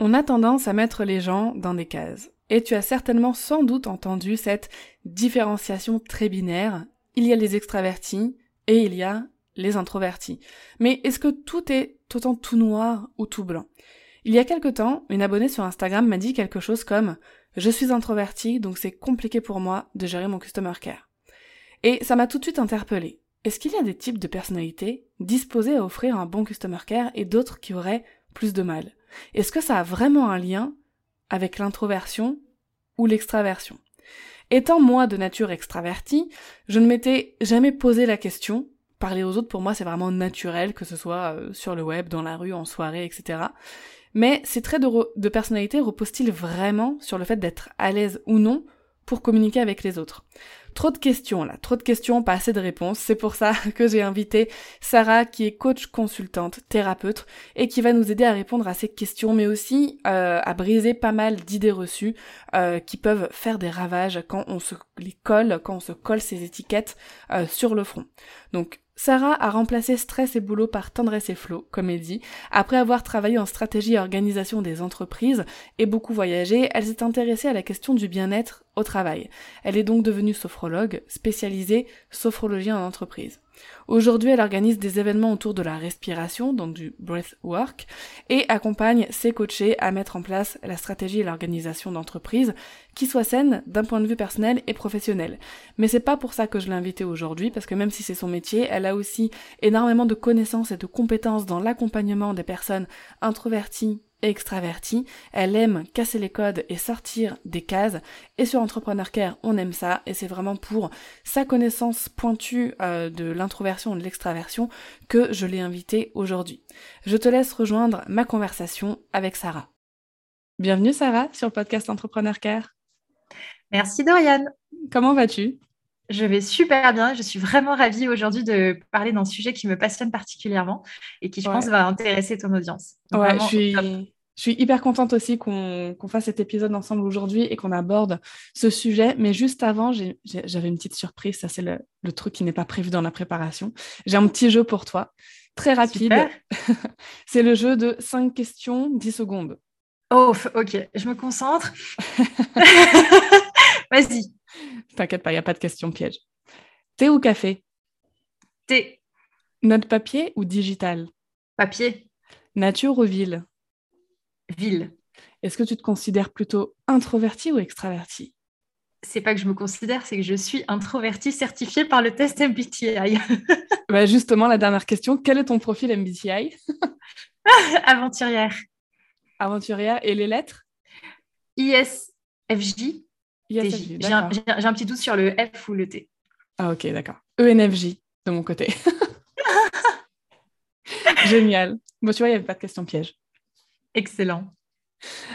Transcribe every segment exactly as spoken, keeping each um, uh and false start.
On a tendance à mettre les gens dans des cases. Et tu as certainement sans doute entendu cette différenciation très binaire. Il y a les extravertis et il y a les introvertis. Mais est-ce que tout est autant tout noir ou tout blanc ? Il y a quelque temps, une abonnée sur Instagram m'a dit quelque chose comme « Je suis introvertie, donc c'est compliqué pour moi de gérer mon customer care ». Et ça m'a tout de suite interpellée. Est-ce qu'il y a des types de personnalités disposées à offrir un bon customer care et d'autres qui auraient plus de mal ? Est-ce que ça a vraiment un lien avec l'introversion ou l'extraversion ? Étant moi de nature extravertie, je ne m'étais jamais posé la question. Parler aux autres, pour moi, c'est vraiment naturel, que ce soit sur le web, dans la rue, en soirée, et cetera. Mais ces traits de, re- de personnalité reposent-ils vraiment sur le fait d'être à l'aise ou non pour communiquer avec les autres ? Trop de questions là, trop de questions, pas assez de réponses. C'est pour ça que j'ai invité Sarah, qui est coach consultante, thérapeute, et qui va nous aider à répondre à ces questions, mais aussi euh, à briser pas mal d'idées reçues euh, qui peuvent faire des ravages quand on se les colle, quand on se colle ces étiquettes euh, sur le front. Donc Sarah a remplacé stress et boulot par tendresse et flow, comme elle dit. Après avoir travaillé en stratégie et organisation des entreprises et beaucoup voyagé, elle s'est intéressée à la question du bien-être au travail. Elle est donc devenue sophrologue, spécialisée sophrologie en entreprise. Aujourd'hui, elle organise des événements autour de la respiration, donc du breath work, et accompagne ses coachés à mettre en place la stratégie et l'organisation d'entreprise qui soit saine d'un point de vue personnel et professionnel. Mais c'est pas pour ça que je l'ai invitée aujourd'hui, parce que même si c'est son métier, elle a aussi énormément de connaissances et de compétences dans l'accompagnement des personnes introverties et extraverties. Elle aime casser les codes et sortir des cases. Et sur Entrepreneur Care, on aime ça. Et c'est vraiment pour sa connaissance pointue euh, de l'introversion et de l'extraversion que je l'ai invitée aujourd'hui. Je te laisse rejoindre ma conversation avec Sarah. Bienvenue Sarah sur le podcast Entrepreneur Care. Merci Doriane. Comment vas-tu ? Je vais super bien, je suis vraiment ravie aujourd'hui de parler d'un sujet qui me passionne particulièrement et qui, je ouais. pense, va intéresser ton audience. Donc, ouais, je suis, je suis hyper contente aussi qu'on, qu'on fasse cet épisode ensemble aujourd'hui et qu'on aborde ce sujet. Mais juste avant, j'ai, j'ai, j'avais une petite surprise, ça c'est le, le truc qui n'est pas prévu dans la préparation. J'ai un petit jeu pour toi, très rapide. C'est le jeu de cinq questions, dix secondes. Oh, ok, je me concentre. Vas-y. T'inquiète pas, il n'y a pas de question piège. Thé ou café ? Thé. Note papier ou digital ? Papier. Nature ou ville ? Ville. Est-ce que tu te considères plutôt introvertie ou extravertie ? C'est pas que je me considère, c'est que je suis introvertie certifiée par le test M B T I. Bah justement, la dernière question, quel est ton profil M B T I ? Aventurière. Aventurière. Et les lettres ? I S F J. I S F J, j'ai, un, j'ai, un, j'ai un petit doute sur le F ou le T. Ah ok, d'accord. E N F J, de mon côté. Génial. Bon, tu vois, il n'y avait pas de question piège. Excellent.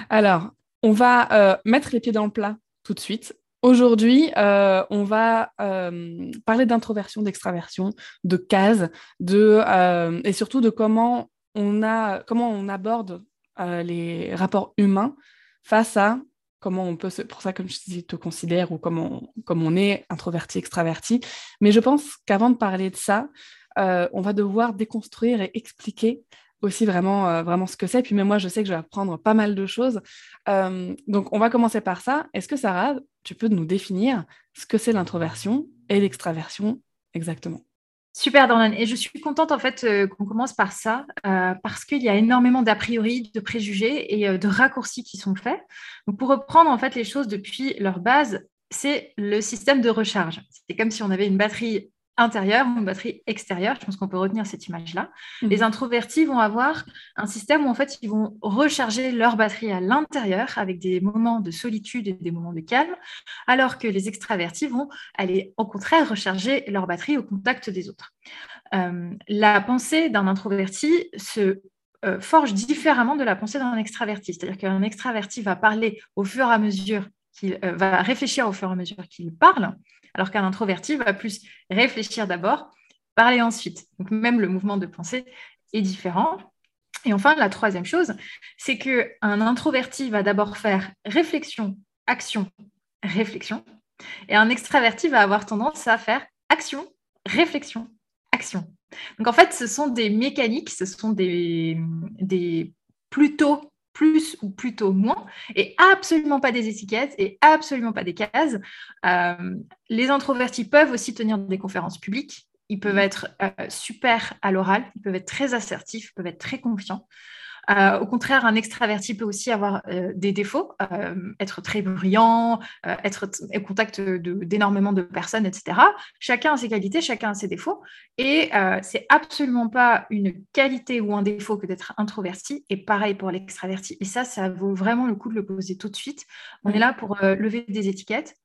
Alors, on va euh, mettre les pieds dans le plat tout de suite. Aujourd'hui, euh, on va euh, parler d'introversion, d'extraversion, de cases, de, euh, et surtout de comment on, a, comment on aborde euh, les rapports humains face à comment on peut, se, pour ça, comme je dis, te considère ou comment on, comme on est, introverti, extraverti. Mais je pense qu'avant de parler de ça, euh, on va devoir déconstruire et expliquer aussi vraiment, euh, vraiment ce que c'est. Puis même moi, je sais que je vais apprendre pas mal de choses. Euh, donc, on va commencer par ça. Est-ce que, Sarah, tu peux nous définir ce que c'est l'introversion et l'extraversion exactement ? Super, Doriane. Et je suis contente en fait euh, qu'on commence par ça euh, parce qu'il y a énormément d'a priori, de préjugés et euh, de raccourcis qui sont faits. Donc, pour reprendre en fait les choses depuis leur base, c'est le système de recharge. C'est comme si on avait une batterie intérieure ou une batterie extérieure. Je pense qu'on peut retenir cette image-là. Mmh. Les introvertis vont avoir un système où, en fait, ils vont recharger leur batterie à l'intérieur avec des moments de solitude et des moments de calme, alors que les extravertis vont aller, au contraire, recharger leur batterie au contact des autres. Euh, la pensée d'un introverti se euh, forge différemment de la pensée d'un extraverti. C'est-à-dire qu'un extraverti va parler au fur et à mesure qu'il euh, va réfléchir au fur et à mesure qu'il parle, alors qu'un introverti va plus réfléchir d'abord, parler ensuite. Donc même le mouvement de pensée est différent. Et enfin, la troisième chose, c'est qu'un introverti va d'abord faire réflexion, action, réflexion, et un extraverti va avoir tendance à faire action, réflexion, action. Donc en fait, ce sont des mécaniques, ce sont des, des plutôt plus ou plutôt moins, et absolument pas des étiquettes et absolument pas des cases. Euh, les introvertis peuvent aussi tenir des conférences publiques, ils peuvent être euh, super à l'oral, ils peuvent être très assertifs, ils peuvent être très confiants. Euh, au contraire, un extraverti peut aussi avoir euh, des défauts, euh, être très bruyant, euh, être t- au contact de, d'énormément de personnes, et cetera. Chacun a ses qualités, chacun a ses défauts. Et euh, c'est absolument pas une qualité ou un défaut que d'être introverti. Et pareil pour l'extraverti. Et ça, ça vaut vraiment le coup de le poser tout de suite. On est là pour euh, lever des étiquettes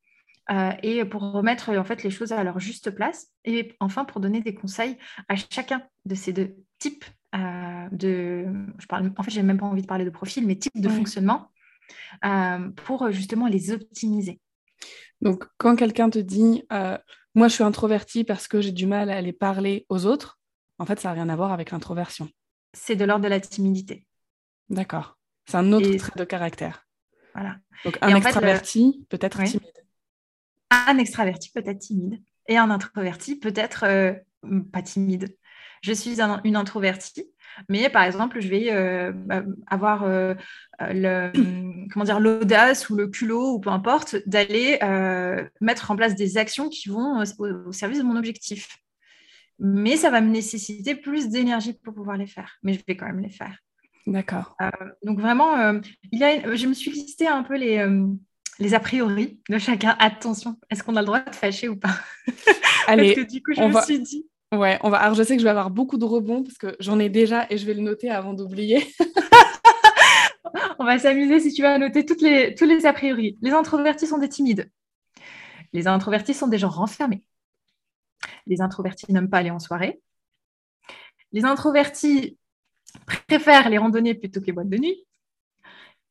euh, et pour remettre en fait, les choses à leur juste place. Et enfin, pour donner des conseils à chacun de ces deux types. Euh, de, je parle, en fait, j'ai même pas envie de parler de profil, mais type de oui. fonctionnement euh, pour justement les optimiser. Donc, quand quelqu'un te dit euh, « moi, je suis introverti parce que j'ai du mal à aller parler aux autres », en fait, ça n'a rien à voir avec l'introversion. C'est de l'ordre de la timidité. D'accord. C'est un autre Et... trait de caractère. Voilà. Donc, un extraverti en fait, le... peut être oui. timide. Un extraverti peut être timide. Et un introverti peut être euh, pas timide. Je suis un, une introvertie, mais par exemple, je vais euh, avoir euh, le, comment dire, l'audace ou le culot ou peu importe d'aller euh, mettre en place des actions qui vont au, au service de mon objectif. Mais ça va me nécessiter plus d'énergie pour pouvoir les faire. Mais je vais quand même les faire. D'accord. Euh, donc vraiment, euh, il y a, je me suis listé un peu les... Euh, les a priori de chacun. Attention, est-ce qu'on a le droit de fâcher ou pas? Allez, parce que du coup, je me va... suis dit... Ouais, on va... Alors, je sais que je vais avoir beaucoup de rebonds parce que j'en ai déjà et je vais le noter avant d'oublier. On va s'amuser si tu vas noter toutes les... tous les a priori. Les introvertis sont des timides. Les introvertis sont des gens renfermés. Les introvertis n'aiment pas aller en soirée. Les introvertis préfèrent les randonnées plutôt que les boîtes de nuit.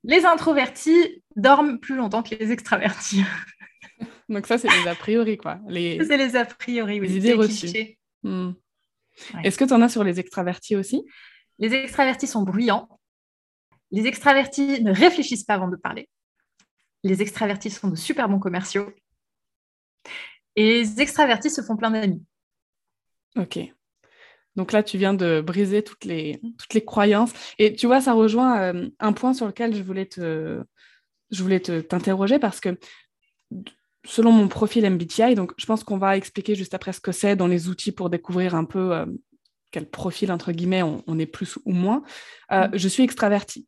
Les introvertis dorment plus longtemps que les extravertis. Donc ça, c'est les a priori, quoi. Les... Ça, c'est les a priori, oui. Les idées reçues. Mmh. Ouais. Est-ce que tu en as sur les extravertis aussi ? Les extravertis sont bruyants. Les extravertis ne réfléchissent pas avant de parler. Les extravertis sont de super bons commerciaux. Et les extravertis se font plein d'amis. Ok. Donc là, tu viens de briser toutes les, toutes les croyances. Et tu vois, ça rejoint euh, un point sur lequel je voulais, te, je voulais te, t'interroger parce que selon mon profil M B T I, donc je pense qu'on va expliquer juste après ce que c'est dans les outils pour découvrir un peu euh, quel profil, entre guillemets, on, on est plus ou moins. Euh, je suis extravertie,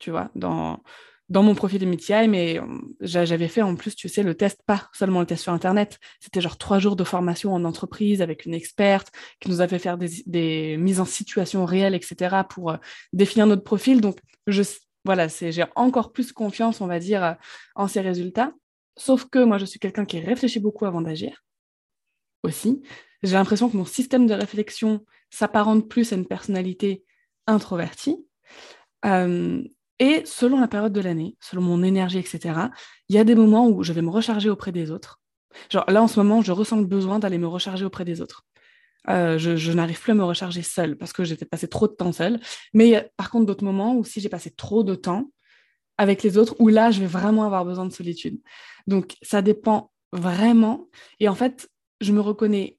tu vois, dans... dans mon profil M B T I, mais j'avais fait en plus, tu sais, le test, pas seulement le test sur Internet, c'était genre trois jours de formation en entreprise avec une experte qui nous a fait faire des, des mises en situation réelles, et cetera, pour définir notre profil. Donc, je, voilà, c'est, j'ai encore plus confiance, on va dire, en ces résultats. Sauf que moi, je suis quelqu'un qui réfléchit beaucoup avant d'agir aussi. J'ai l'impression que mon système de réflexion s'apparente plus à une personnalité introvertie. Euh, Et selon la période de l'année, selon mon énergie, et cetera, il y a des moments où je vais me recharger auprès des autres. Genre là, en ce moment, je ressens le besoin d'aller me recharger auprès des autres. Euh, je, je n'arrive plus à me recharger seule parce que j'ai peut-être passé trop de temps seule. Mais il y a par contre d'autres moments où si j'ai passé trop de temps avec les autres, où là, je vais vraiment avoir besoin de solitude. Donc, ça dépend vraiment. Et en fait, je me reconnais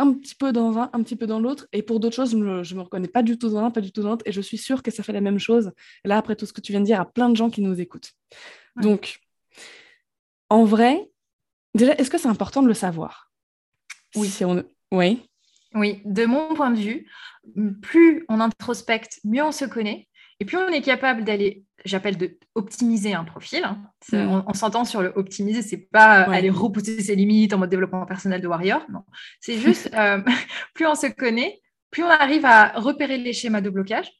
un petit peu dans un, un petit peu dans l'autre. Et pour d'autres choses, je me, je me reconnais pas du tout dans l'un, pas du tout dans l'autre. Et je suis sûre que ça fait la même chose, là, après tout ce que tu viens de dire, à plein de gens qui nous écoutent. Ouais. Donc, en vrai, déjà, est-ce que c'est important de le savoir ? Oui. Si on... oui. Oui, de mon point de vue, plus on introspecte, mieux on se connaît. Et plus on est capable d'aller, j'appelle de optimiser un profil, hein. Ça, on, on s'entend sur le optimiser, c'est pas ouais. aller repousser ses limites en mode développement personnel de warrior, non. C'est juste, euh, plus on se connaît, plus on arrive à repérer les schémas de blocage,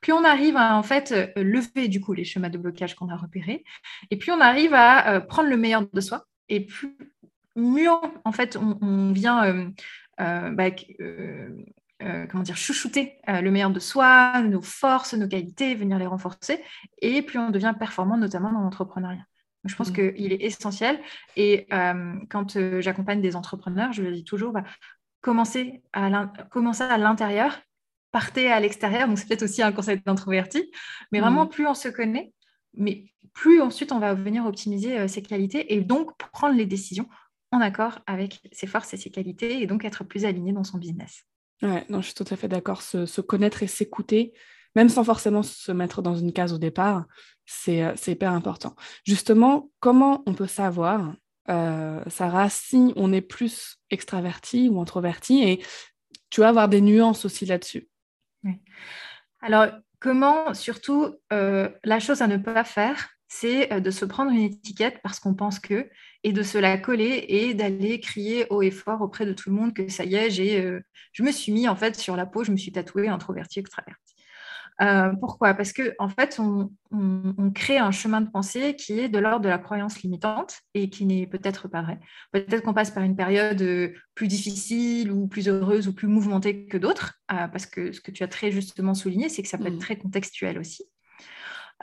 plus on arrive à en fait lever du coup les schémas de blocage qu'on a repérés, et plus on arrive à euh, prendre le meilleur de soi, et plus mieux en fait on, on vient euh, euh, bah, euh, Euh, comment dire, chouchouter euh, le meilleur de soi, nos forces, nos qualités, venir les renforcer, et plus on devient performant, notamment dans l'entrepreneuriat. Donc, je pense mmh. qu'il est essentiel, et euh, quand euh, j'accompagne des entrepreneurs, je leur dis toujours, bah, commencez, à commencez à l'intérieur, partez à l'extérieur, donc c'est peut-être aussi un conseil d'introverti, mais mmh. vraiment plus on se connaît, mais plus ensuite on va venir optimiser euh, ses qualités, et donc prendre les décisions en accord avec ses forces et ses qualités, et donc être plus aligné dans son business. Ouais, non, je suis tout à fait d'accord. Se, se connaître et s'écouter, même sans forcément se mettre dans une case au départ, c'est, c'est hyper important. Justement, comment on peut savoir, euh, Sarah, si on est plus extraverti ou introverti, et tu vas avoir des nuances aussi là-dessus. Oui. Alors, comment, surtout, euh, la chose à ne pas faire, c'est de se prendre une étiquette parce qu'on pense que, et de se la coller et d'aller crier haut et fort auprès de tout le monde que ça y est, j'ai, euh, je me suis mis en fait sur la peau, je me suis tatouée introvertie, extravertie. Euh, pourquoi ? Parce que en fait, on, on, on crée un chemin de pensée qui est de l'ordre de la croyance limitante et qui n'est peut-être pas vrai. Peut-être qu'on passe par une période plus difficile ou plus heureuse ou plus mouvementée que d'autres, euh, parce que ce que tu as très justement souligné, c'est que ça peut être très contextuel aussi.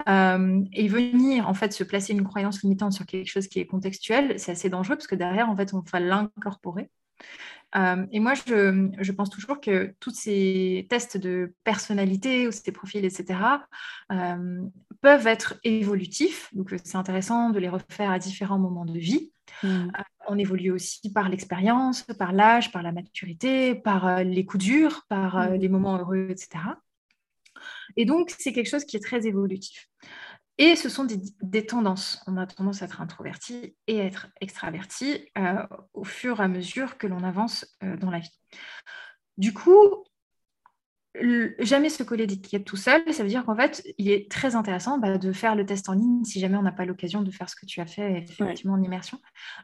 Euh, et venir en fait se placer une croyance limitante sur quelque chose qui est contextuel, c'est assez dangereux parce que derrière en fait on va l'incorporer. Euh, et moi je, je pense toujours que tous ces tests de personnalité ou ces profils etc euh, peuvent être évolutifs, donc c'est intéressant de les refaire à différents moments de vie. Mmh. Euh, on évolue aussi par l'expérience, par l'âge, par la maturité, par euh, les coups durs, par euh, les moments heureux etc. Et donc, c'est quelque chose qui est très évolutif. Et ce sont des, des tendances. On a tendance à être introverti et à être extraverti euh, au fur et à mesure que l'on avance euh, dans la vie. Du coup, le, jamais se coller d'étiquette tout seul, ça veut dire qu'en fait, il est très intéressant bah, de faire le test en ligne si jamais on n'a pas l'occasion de faire ce que tu as fait effectivement ouais. en immersion.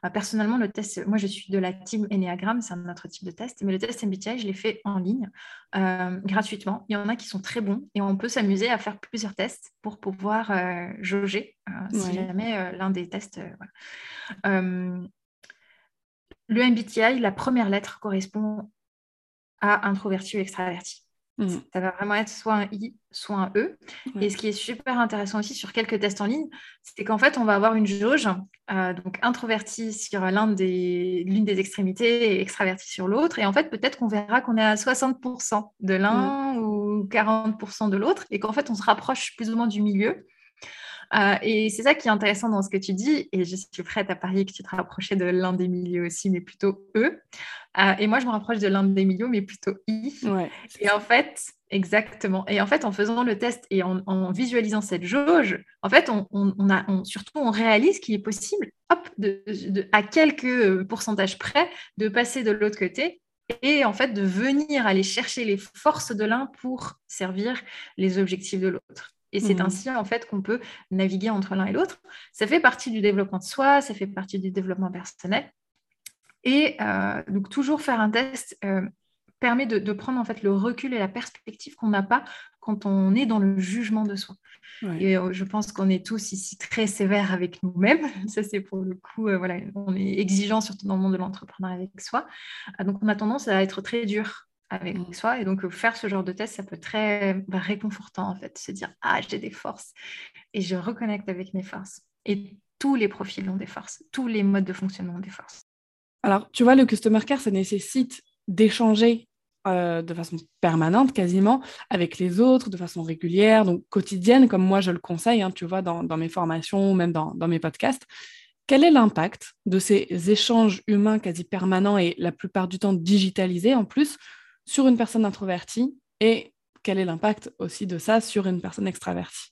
Euh, personnellement, le test, moi je suis de la team Ennéagramme, c'est un autre type de test, mais le test M B T I, je l'ai fait en ligne. Euh, gratuitement. Il y en a qui sont très bons et on peut s'amuser à faire plusieurs tests pour pouvoir euh, jauger euh, si ouais. jamais euh, l'un des tests. Euh, voilà. euh, le M B T I, la première lettre correspond à introverti ou extraverti. Mmh. Ça va vraiment être soit un I, soit un E. Ouais. Et ce qui est super intéressant aussi sur quelques tests en ligne, c'est qu'en fait, on va avoir une jauge, euh, donc introverti sur l'un des, l'une des extrémités et extraverti sur l'autre. Et en fait, peut-être qu'on verra qu'on est à soixante pour cent de l'un mmh. ou quarante pour cent de l'autre et qu'en fait, on se rapproche plus ou moins du milieu. Euh, et c'est ça qui est intéressant dans ce que tu dis, et je suis prête à parier que tu te rapprochais de l'un des milieux aussi, mais plutôt E. Euh, et moi, je me rapproche de l'un des milieux, mais plutôt I. Ouais, et en fait, exactement. Et en fait, en faisant le test et en, en visualisant cette jauge, en fait, on, on, on a, on, surtout, on réalise qu'il est possible, hop, de, de, à quelques pourcentages près, de passer de l'autre côté. Et en fait, de venir aller chercher les forces de l'un pour servir les objectifs de l'autre. Et c'est mmh. ainsi, en fait, qu'on peut naviguer entre l'un et l'autre. Ça fait partie du développement de soi, ça fait partie du développement personnel. Et euh, donc, toujours faire un test euh, permet de, de prendre, en fait, le recul et la perspective qu'on n'a pas quand on est dans le jugement de soi. Ouais. Et euh, je pense qu'on est tous ici très sévères avec nous-mêmes. Ça, c'est pour le coup, euh, voilà, on est exigeant, surtout dans le monde de l'entrepreneuriat avec soi. Euh, donc, on a tendance à être très dur avec soi, et donc faire ce genre de test, ça peut être très bah, réconfortant en fait, se dire ah j'ai des forces et je reconnecte avec mes forces, et tous les profils ont des forces, tous les modes de fonctionnement ont des forces. Alors tu vois, le customer care, ça nécessite d'échanger euh, de façon permanente quasiment avec les autres, de façon régulière, donc quotidienne, comme moi je le conseille hein, tu vois, dans, dans mes formations, même dans, dans mes podcasts. Quel est l'impact de ces échanges humains quasi permanents et la plupart du temps digitalisés en plus sur une personne introvertie, et quel est l'impact aussi de ça sur une personne extravertie?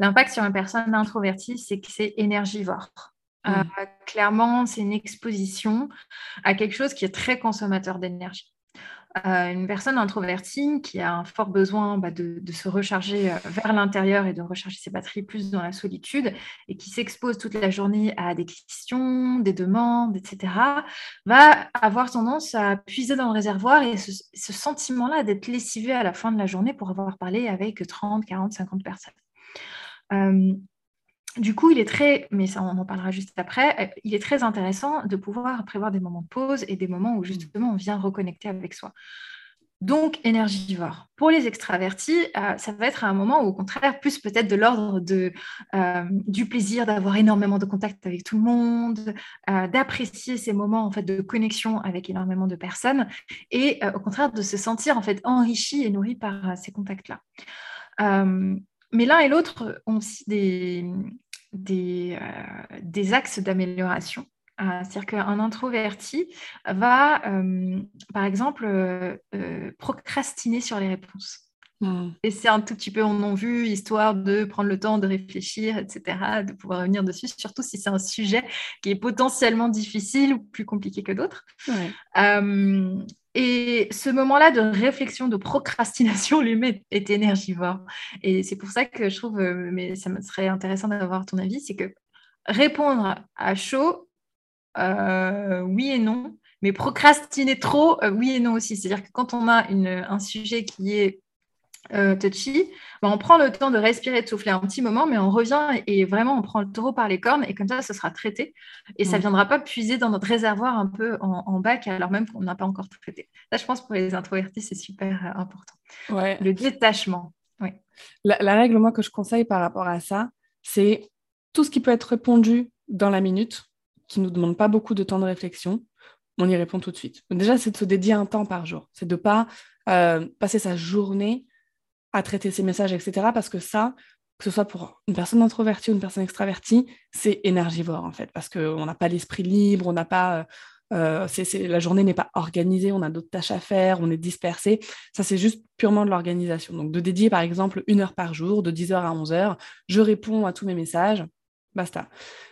L'impact sur une personne introvertie, c'est que c'est énergivore. Mmh. Euh, clairement, c'est une exposition à quelque chose qui est très consommateur d'énergie. euh, une personne introvertie qui a un fort besoin bah, de, de se recharger vers l'intérieur et de recharger ses batteries plus dans la solitude et qui s'expose toute la journée à des questions, des demandes, et cetera, va avoir tendance à puiser dans le réservoir et ce, ce sentiment-là d'être lessivé à la fin de la journée pour avoir parlé avec trente, quarante, cinquante personnes. Euh, Du coup, il est très, mais ça on en parlera juste après, il est très intéressant de pouvoir prévoir des moments de pause et des moments où justement on vient reconnecter avec soi. Donc énergivore. Pour les extravertis, euh, ça va être à un moment où au contraire, plus peut-être de l'ordre de, euh, du plaisir d'avoir énormément de contact avec tout le monde, euh, d'apprécier ces moments en fait, de connexion avec énormément de personnes et euh, au contraire de se sentir en fait, enrichi et nourri par euh, ces contacts-là. Euh, mais l'un et l'autre ont aussi des... Des, euh, des axes d'amélioration. Euh, c'est-à-dire qu'un introverti va, euh, par exemple, euh, euh, procrastiner sur les réponses. Mmh. Et c'est un tout petit peu en non-vu, histoire de prendre le temps de réfléchir, et cetera, de pouvoir revenir dessus, surtout si c'est un sujet qui est potentiellement difficile ou plus compliqué que d'autres. Ouais. Euh, Et ce moment-là de réflexion, de procrastination, l'humain est énergivore. Et c'est pour ça que je trouve, mais ça me serait intéressant d'avoir ton avis, c'est que répondre à chaud, euh, oui et non, mais procrastiner trop, euh, oui et non aussi. C'est-à-dire que quand on a une, un sujet qui est euh, touchy, ben on prend le temps de respirer, de souffler un petit moment, mais on revient et, et vraiment on prend le taureau par les cornes et comme ça, ce sera traité et ça ne viendra pas puiser dans notre réservoir un peu en, en bac alors même qu'on n'a pas encore tout traité. Ça, je pense pour les introvertis, c'est super important. Ouais. Le détachement. Ouais. La, la règle, moi, que je conseille par rapport à ça, c'est tout ce qui peut être répondu dans la minute, qui ne nous demande pas beaucoup de temps de réflexion, on y répond tout de suite. Déjà, c'est de se dédier un temps par jour. C'est de ne pas euh, passer sa journée à traiter ses messages, et cetera. Parce que ça, que ce soit pour une personne introvertie ou une personne extravertie, c'est énergivore, en fait, parce qu'on n'a pas l'esprit libre, on n'a pas... Euh, c'est, c'est, la journée n'est pas organisée, on a d'autres tâches à faire, on est dispersé. Ça, c'est juste purement de l'organisation. Donc, de dédier, par exemple, une heure par jour, de dix heures à onze heures, je réponds à tous mes messages, basta.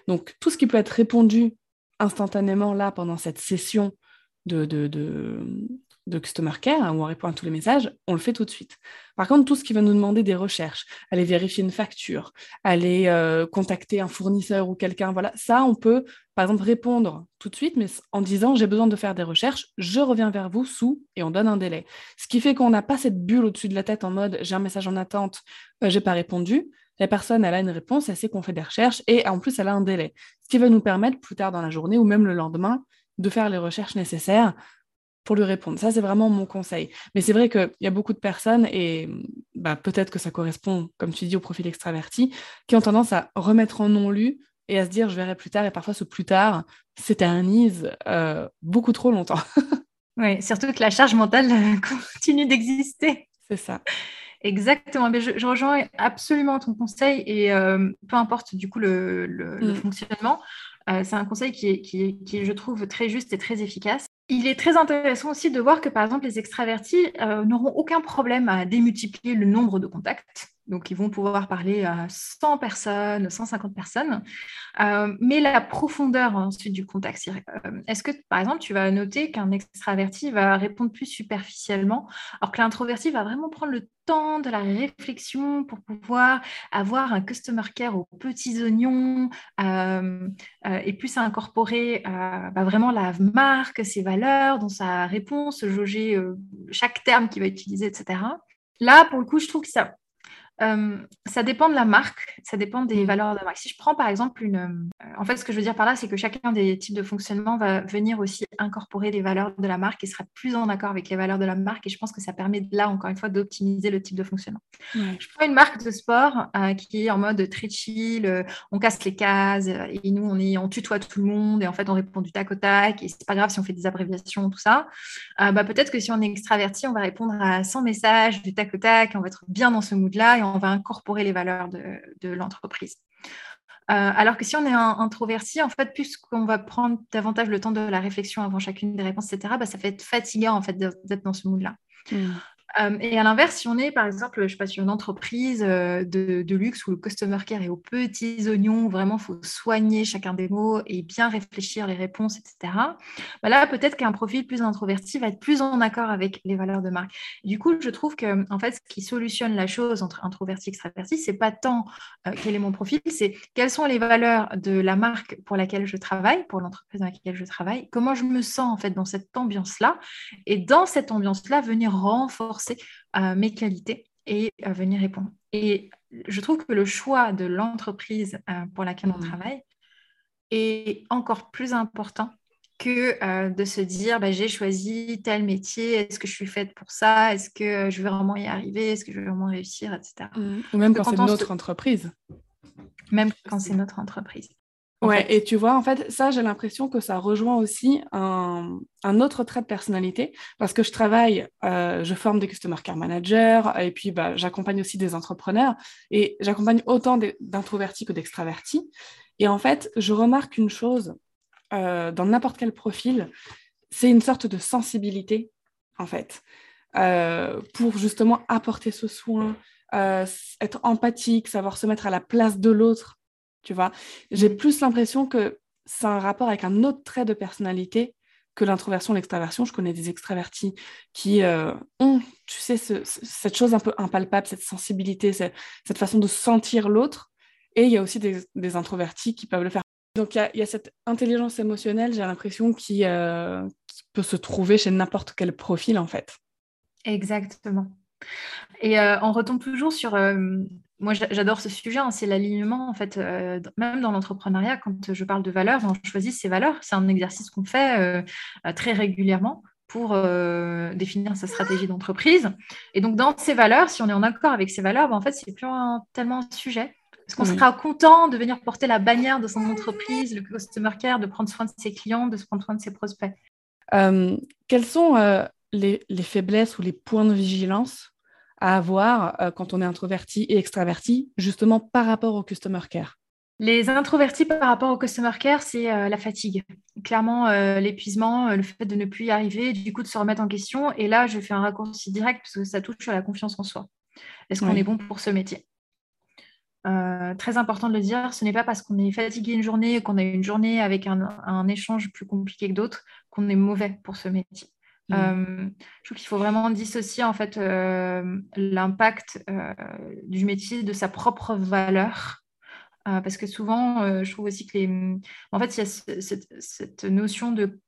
Donc, tout ce qui peut être répondu instantanément, là, pendant cette session de... de, de de Customer Care, hein, où on répond à tous les messages, on le fait tout de suite. Par contre, tout ce qui va nous demander des recherches, aller vérifier une facture, aller euh, contacter un fournisseur ou quelqu'un, voilà, ça, on peut, par exemple, répondre tout de suite, mais en disant « j'ai besoin de faire des recherches, je reviens vers vous sous » et on donne un délai. Ce qui fait qu'on n'a pas cette bulle au-dessus de la tête en mode « j'ai un message en attente, euh, j'ai pas répondu ». La personne, elle a une réponse, elle sait qu'on fait des recherches et en plus, elle a un délai. Ce qui va nous permettre, plus tard dans la journée ou même le lendemain, de faire les recherches nécessaires pour lui répondre. Ça, c'est vraiment mon conseil. Mais c'est vrai qu'il y a beaucoup de personnes, et bah, peut-être que ça correspond, comme tu dis, au profil extraverti, qui ont tendance à remettre en non-lu et à se dire « je verrai plus tard », et parfois ce « plus tard » s'éternise euh, beaucoup trop longtemps. Oui, surtout que la charge mentale continue d'exister. C'est ça. Exactement, mais je, je rejoins absolument ton conseil, et euh, peu importe du coup le, le, mmh. le fonctionnement, euh, c'est un conseil qui est, qui, est, qui est, je trouve, très juste et très efficace. Il est très intéressant aussi de voir que, par exemple, les extravertis euh, n'auront aucun problème à démultiplier le nombre de contacts. Donc, ils vont pouvoir parler à cent personnes, cent cinquante personnes. Euh, mais la profondeur ensuite du contact, est-ce que, par exemple, tu vas noter qu'un extraverti va répondre plus superficiellement, alors que l'introverti va vraiment prendre le temps de la réflexion pour pouvoir avoir un customer care aux petits oignons euh, euh, et plus incorporer euh, bah, vraiment la marque, ses valeurs dans sa réponse, jauger euh, chaque terme qu'il va utiliser, et cetera. Là, pour le coup, je trouve que ça... Euh, ça dépend de la marque, ça dépend des valeurs de la marque. Si je prends par exemple une... Euh, en fait, ce que je veux dire par là, c'est que chacun des types de fonctionnement va venir aussi incorporer les valeurs de la marque et sera plus en accord avec les valeurs de la marque. Et je pense que ça permet, là, encore une fois, d'optimiser le type de fonctionnement. Ouais. Je prends une marque de sport euh, qui est en mode très chill, euh, on casse les cases et nous, on, est, on tutoie tout le monde et en fait, on répond du tac au tac et c'est pas grave si on fait des abréviations, tout ça. Euh, bah, peut-être que si on est extraverti, on va répondre à cent messages du tac au tac et on va être bien dans ce mood-là. Et on va incorporer les valeurs de, de l'entreprise. Euh, alors que si on est un, introverti, en fait, puisqu'on va prendre davantage le temps de la réflexion avant chacune des réponses, et cetera, bah, ça fait être fatigant en fait, d'être dans ce mood-là. Mmh. Euh, et à l'inverse, si on est, par exemple, je sais pas, sur une entreprise euh, de, de luxe où le customer care est aux petits oignons, vraiment, il faut soigner chacun des mots et bien réfléchir les réponses, et cetera. Ben là, peut-être qu'un profil plus introverti va être plus en accord avec les valeurs de marque. Du coup, je trouve que, en fait, ce qui solutionne la chose entre introverti et extraverti, c'est pas tant euh, quel est mon profil, c'est quelles sont les valeurs de la marque pour laquelle je travaille, pour l'entreprise dans laquelle je travaille, comment je me sens, en fait, dans cette ambiance-là. Et dans cette ambiance-là, venir renforcer Euh, mes qualités et euh, venir répondre. Et je trouve que le choix de l'entreprise euh, pour laquelle mmh. on travaille est encore plus important que euh, de se dire bah, j'ai choisi tel métier, est-ce que je suis faite pour ça, est-ce que je vais vraiment y arriver, est-ce que je vais vraiment réussir, et cetera. Mmh. Ou même quand, quand c'est notre se... entreprise. Même quand c'est notre entreprise. Ouais, et tu vois, en fait, ça, j'ai l'impression que ça rejoint aussi un, un autre trait de personnalité, parce que je travaille, euh, je forme des customer care managers, et puis bah, j'accompagne aussi des entrepreneurs, et j'accompagne autant d'introvertis que d'extravertis. Et en fait, je remarque une chose, euh, dans n'importe quel profil, c'est une sorte de sensibilité, en fait, euh, pour justement apporter ce soin, euh, être empathique, savoir se mettre à la place de l'autre. Tu vois, j'ai plus l'impression que c'est un rapport avec un autre trait de personnalité que l'introversion, l'extraversion. Je connais des extravertis qui euh, ont, tu sais, ce, ce, cette chose un peu impalpable, cette sensibilité, cette, cette façon de sentir l'autre. Et il y a aussi des, des introvertis qui peuvent le faire. Donc, il y, y a cette intelligence émotionnelle, j'ai l'impression, qui, euh, qui peut se trouver chez n'importe quel profil, en fait. Exactement. Et euh, on retombe toujours sur... Euh... Moi, j'adore ce sujet, hein, c'est l'alignement, en fait, euh, même dans l'entrepreneuriat, quand je parle de valeurs, on choisit ses valeurs. C'est un exercice qu'on fait euh, très régulièrement pour euh, définir sa stratégie d'entreprise. Et donc, dans ces valeurs, si on est en accord avec ces valeurs, ben, en fait, c'est plus un, tellement un sujet. Parce qu'on oui. sera content de venir porter la bannière de son entreprise, le customer care, de prendre soin de ses clients, de se prendre soin de ses prospects. Euh, quelles sont euh, les, les faiblesses ou les points de vigilance à avoir euh, quand on est introverti et extraverti, justement par rapport au customer care? Les introvertis par rapport au customer care, c'est euh, la fatigue. Clairement, euh, l'épuisement, euh, le fait de ne plus y arriver, du coup de se remettre en question. Et là, je fais un raccourci direct parce que ça touche à la confiance en soi. Est-ce oui. qu'on est bon pour ce métier ? Euh, très important de le dire, ce n'est pas parce qu'on est fatigué une journée, qu'on a une journée avec un, un échange plus compliqué que d'autres, qu'on est mauvais pour ce métier. Mmh. Euh, je trouve qu'il faut vraiment dissocier en fait euh, l'impact euh, du métier de sa propre valeur, euh, parce que souvent euh, je trouve aussi que les... en fait il y a ce, cette, cette notion de,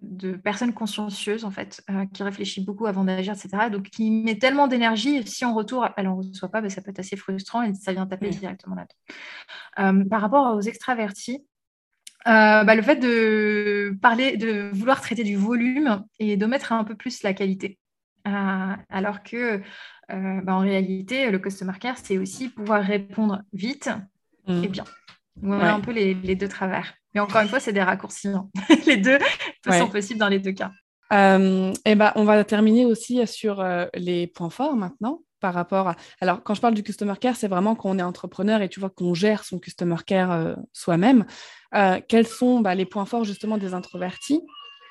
de personne consciencieuse en fait euh, qui réfléchit beaucoup avant d'agir, etc., donc qui met tellement d'énergie et si en retour elle n'en reçoit pas, ben, ça peut être assez frustrant et ça vient taper mmh. directement là-dedans. Euh, par rapport aux extravertis, Euh, bah, le fait de parler, de vouloir traiter du volume et de mettre un peu plus la qualité, euh, alors que euh, bah, en réalité le customer care, c'est aussi pouvoir répondre vite mmh. et bien. Voilà ouais. un peu les, les deux travers, mais encore une fois c'est des raccourcis, hein. Les deux ouais. sont possibles dans les deux cas. Euh, et bah, on va terminer aussi sur euh, les points forts maintenant. Par rapport à... Alors, quand je parle du customer care, c'est vraiment quand on est entrepreneur et tu vois qu'on gère son customer care euh, soi-même. Euh, quels sont bah, les points forts justement des introvertis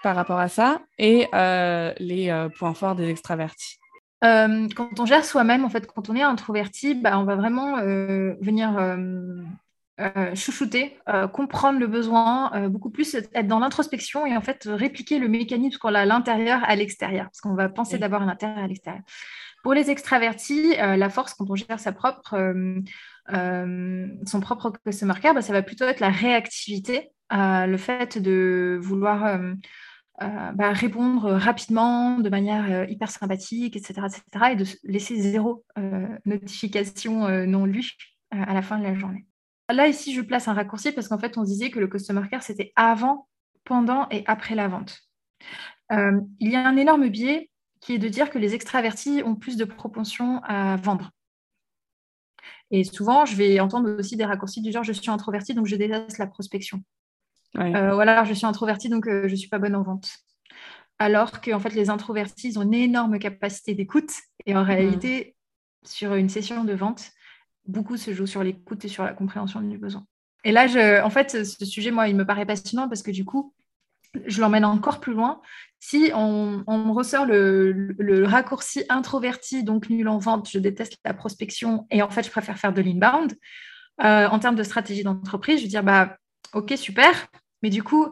par rapport à ça et euh, les euh, points forts des extravertis? Euh, quand on gère soi-même, en fait, quand on est introverti, bah, on va vraiment euh, venir... Euh... Euh, chouchouter, euh, comprendre le besoin, euh, beaucoup plus être dans l'introspection et en fait répliquer le mécanisme qu'on a à l'intérieur à l'extérieur, parce qu'on va penser oui. d'abord à l'intérieur à l'extérieur. Pour les extravertis, euh, la force quand on gère sa propre, euh, euh, son propre customer care, bah, ça va plutôt être la réactivité, euh, le fait de vouloir euh, euh, bah, répondre rapidement, de manière euh, hyper sympathique, et cetera, et cetera, et de laisser zéro euh, notification euh, non lue euh, à la fin de la journée. Là, ici, je place un raccourci parce qu'en fait, on disait que le customer care, c'était avant, pendant et après la vente. Euh, il y a un énorme biais qui est de dire que les extravertis ont plus de propension à vendre. Et souvent, je vais entendre aussi des raccourcis du genre « je suis introverti, donc je déteste la prospection ouais. ». Euh, ou alors « je suis introverti, donc euh, je ne suis pas bonne en vente ». Alors qu'en fait, les introvertis, ils ont une énorme capacité d'écoute. Et en mmh. réalité, sur une session de vente, beaucoup se joue sur l'écoute et sur la compréhension du besoin. Et là, je, en fait, ce sujet, moi, il me paraît passionnant parce que du coup, je l'emmène encore plus loin. Si on, on ressort le, le raccourci introverti, donc nul en vente, je déteste la prospection et en fait, je préfère faire de l'inbound, euh, en termes de stratégie d'entreprise, je vais dire, bah, ok, super, mais du coup,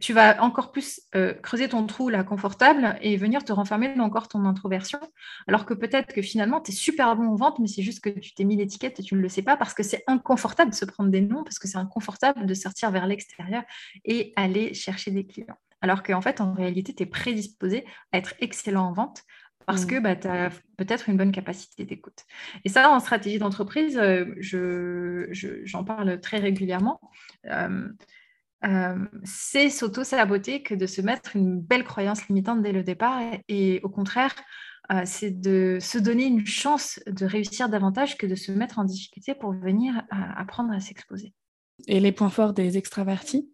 tu vas encore plus euh, creuser ton trou là confortable et venir te renfermer dans encore ton introversion, alors que peut-être que finalement, tu es super bon en vente, mais c'est juste que tu t'es mis l'étiquette et tu ne le sais pas parce que c'est inconfortable de se prendre des noms, parce que c'est inconfortable de sortir vers l'extérieur et aller chercher des clients. Alors qu'en fait, en réalité, tu es prédisposé à être excellent en vente parce mmh. que bah, tu as peut-être une bonne capacité d'écoute. Et ça, en stratégie d'entreprise, euh, je, je, j'en parle très régulièrement. Euh, Euh, c'est s'auto-saboter que de se mettre une belle croyance limitante dès le départ et, et au contraire euh, c'est de se donner une chance de réussir davantage que de se mettre en difficulté pour venir à, apprendre à s'exposer. Et les points forts des extravertis ?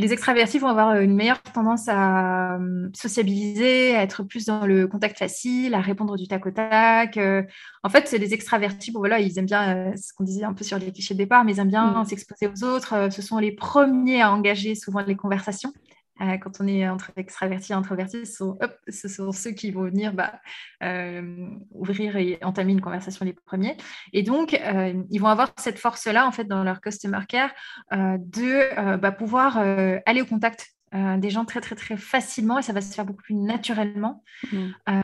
Les extravertis vont avoir une meilleure tendance à euh, sociabiliser, à être plus dans le contact facile, à répondre du tac au tac. Euh, en fait, c'est les extravertis, bon, voilà, ils aiment bien, euh, ce qu'on disait un peu sur les clichés de départ, mais ils aiment bien mmh. s'exposer aux autres. Euh, ce sont les premiers à engager souvent les conversations. Euh, quand on est entre extravertis et introvertis, ce sont, hop, ce sont ceux qui vont venir bah, euh, ouvrir et entamer une conversation les premiers. Et donc, euh, ils vont avoir cette force-là, en fait, dans leur customer care, euh, de euh, bah, pouvoir euh, aller au contact euh, des gens très, très, très facilement et ça va se faire beaucoup plus naturellement. Mmh. Euh,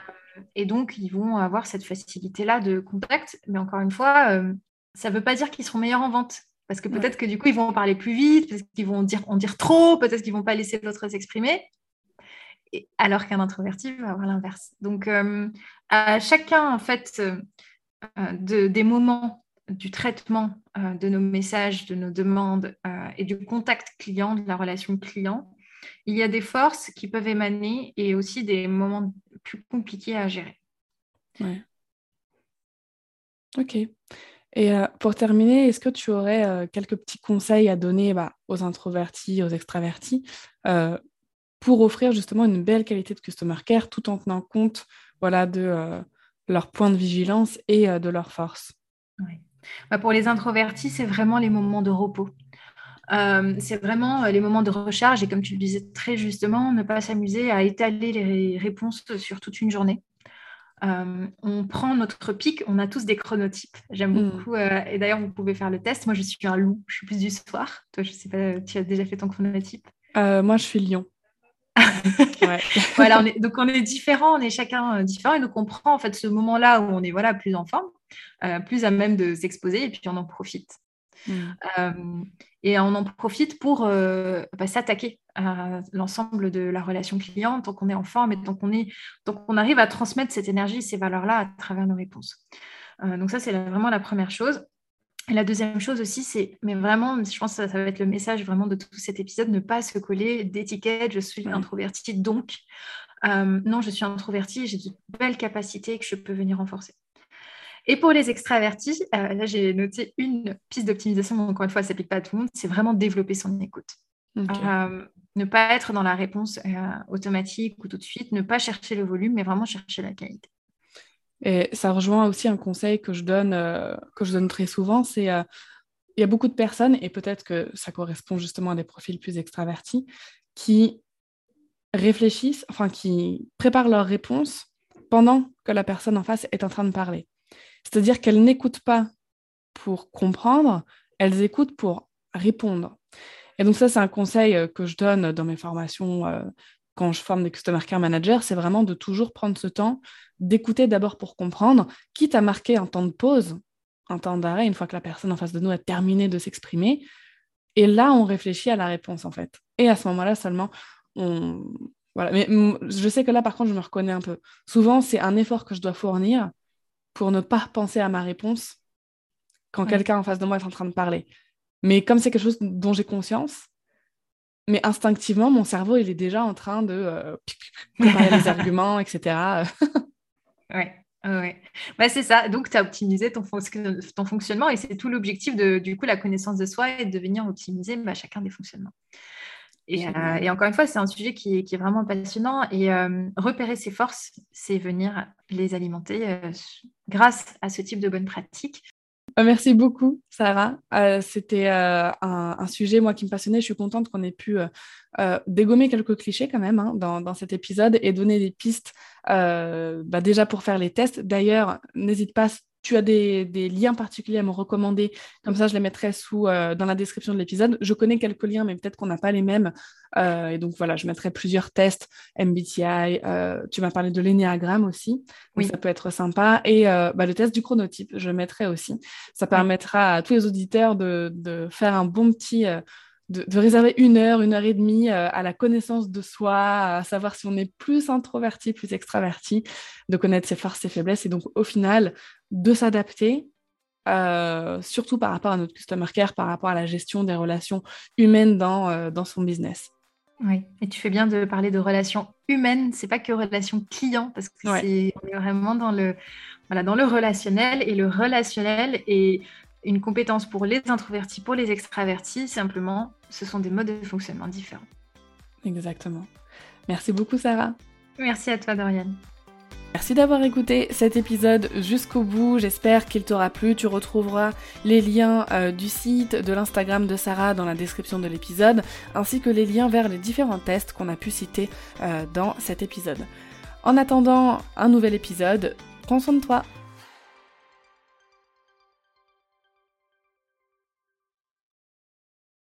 et donc, ils vont avoir cette facilité-là de contact. Mais encore une fois, euh, ça ne veut pas dire qu'ils seront meilleurs en vente. Parce que peut-être que du coup, ils vont en parler plus vite, peut-être qu'ils vont en dire, en dire trop, peut-être qu'ils ne vont pas laisser l'autre s'exprimer, et, alors qu'un introverti va avoir l'inverse. Donc, euh, à chacun, en fait, euh, de, des moments du traitement euh, de nos messages, de nos demandes euh, et du contact client, de la relation client, il y a des forces qui peuvent émaner et aussi des moments plus compliqués à gérer. Ouais. Ok. Et pour terminer, est-ce que tu aurais quelques petits conseils à donner bah, aux introvertis, aux extravertis, euh, pour offrir justement une belle qualité de customer care tout en tenant compte voilà, de euh, leur point de vigilance et euh, de leur force? Oui. Bah, pour les introvertis, c'est vraiment les moments de repos. Euh, c'est vraiment les moments de recharge et comme tu le disais très justement, ne pas s'amuser à étaler les réponses sur toute une journée. Euh, on prend notre pic, on a tous des chronotypes, j'aime mmh. beaucoup, euh, et d'ailleurs vous pouvez faire le test. Moi je suis un loup, je suis plus du soir. Toi je sais pas, tu as déjà fait ton chronotype? euh, Moi je suis lion. ouais. Voilà, on est, donc on est différents, on est chacun différent et donc on prend en fait ce moment là où on est voilà, plus en forme, euh, plus à même de s'exposer et puis on en profite. Mmh. Euh, et on en profite pour euh, bah, s'attaquer à l'ensemble de la relation client tant qu'on est en forme et tant qu'on est, tant qu'on arrive à transmettre cette énergie, ces valeurs-là à travers nos réponses. Euh, donc ça, c'est la, vraiment la première chose. Et la deuxième chose aussi, c'est, mais vraiment, je pense que ça, ça va être le message vraiment de tout cet épisode, ne pas se coller d'étiquette, je suis introvertie, donc euh, non, je suis introvertie, j'ai de belles capacités que je peux venir renforcer. Et pour les extravertis, euh, là, j'ai noté une piste d'optimisation, mais encore une fois, ça ne s'applique pas à tout le monde, c'est vraiment développer son écoute. Okay. Euh, ne pas être dans la réponse euh, automatique ou tout de suite, ne pas chercher le volume, mais vraiment chercher la qualité. Et ça rejoint aussi un conseil que je donne, euh, que je donne très souvent, c'est euh, il y a beaucoup de personnes, et peut-être que ça correspond justement à des profils plus extravertis, qui réfléchissent, enfin qui préparent leurs réponses pendant que la personne en face est en train de parler. C'est-à-dire qu'elles n'écoutent pas pour comprendre, elles écoutent pour répondre. Et donc ça, c'est un conseil que je donne dans mes formations euh, quand je forme des Customer Care Managers, c'est vraiment de toujours prendre ce temps d'écouter d'abord pour comprendre, quitte à marquer un temps de pause, un temps d'arrêt, une fois que la personne en face de nous a terminé de s'exprimer. Et là, on réfléchit à la réponse, en fait. Et à ce moment-là seulement, on... Voilà. Mais m- je sais que là, par contre, je me reconnais un peu. Souvent, c'est un effort que je dois fournir pour ne pas penser à ma réponse quand ouais. quelqu'un en face de moi est en train de parler. Mais comme c'est quelque chose dont j'ai conscience, mais instinctivement, mon cerveau, il est déjà en train de euh, préparer les arguments, et cetera. Oui, ouais. Bah, c'est ça. Donc, tu as optimisé ton, fon- ton fonctionnement et c'est tout l'objectif de du coup, la connaissance de soi et de venir optimiser bah, chacun des fonctionnements. Et, euh, et encore une fois, c'est un sujet qui est, qui est vraiment passionnant. Et euh, repérer ses forces, c'est venir les alimenter euh, grâce à ce type de bonnes pratiques. Merci beaucoup, Sarah. Euh, c'était euh, un, un sujet, moi, qui me passionnait. Je suis contente qu'on ait pu euh, euh, dégommer quelques clichés quand même hein, dans, dans cet épisode et donner des pistes euh, bah, déjà pour faire les tests. D'ailleurs, n'hésite pas, tu as des, des liens particuliers à me recommander. Comme ça, je les mettrai sous, euh, dans la description de l'épisode. Je connais quelques liens, mais peut-être qu'on n'a pas les mêmes. Euh, et donc, voilà, je mettrai plusieurs tests, M B T I. Euh, tu m'as parlé de l'Ennéagramme aussi. Oui. Ça peut être sympa. Et euh, bah, le test du chronotype, je mettrai aussi. Ça permettra à tous les auditeurs de, de faire un bon petit... Euh, De, de réserver une heure, une heure et demie euh, à la connaissance de soi, à savoir si on est plus introverti, plus extraverti, de connaître ses forces, ses faiblesses, et donc au final, de s'adapter, euh, surtout par rapport à notre customer care, par rapport à la gestion des relations humaines dans, euh, dans son business. Oui, et tu fais bien de parler de relations humaines, c'est pas que relations clients, parce que ouais. c'est, on est vraiment dans le, voilà, dans le relationnel, et le relationnel est... une compétence pour les introvertis, pour les extravertis, simplement, ce sont des modes de fonctionnement différents. Exactement. Merci beaucoup, Sarah. Merci à toi, Doriane. Merci d'avoir écouté cet épisode jusqu'au bout. J'espère qu'il t'aura plu. Tu retrouveras les liens euh, du site, de l'Instagram de Sarah dans la description de l'épisode, ainsi que les liens vers les différents tests qu'on a pu citer euh, dans cet épisode. En attendant un nouvel épisode, prends soin de toi.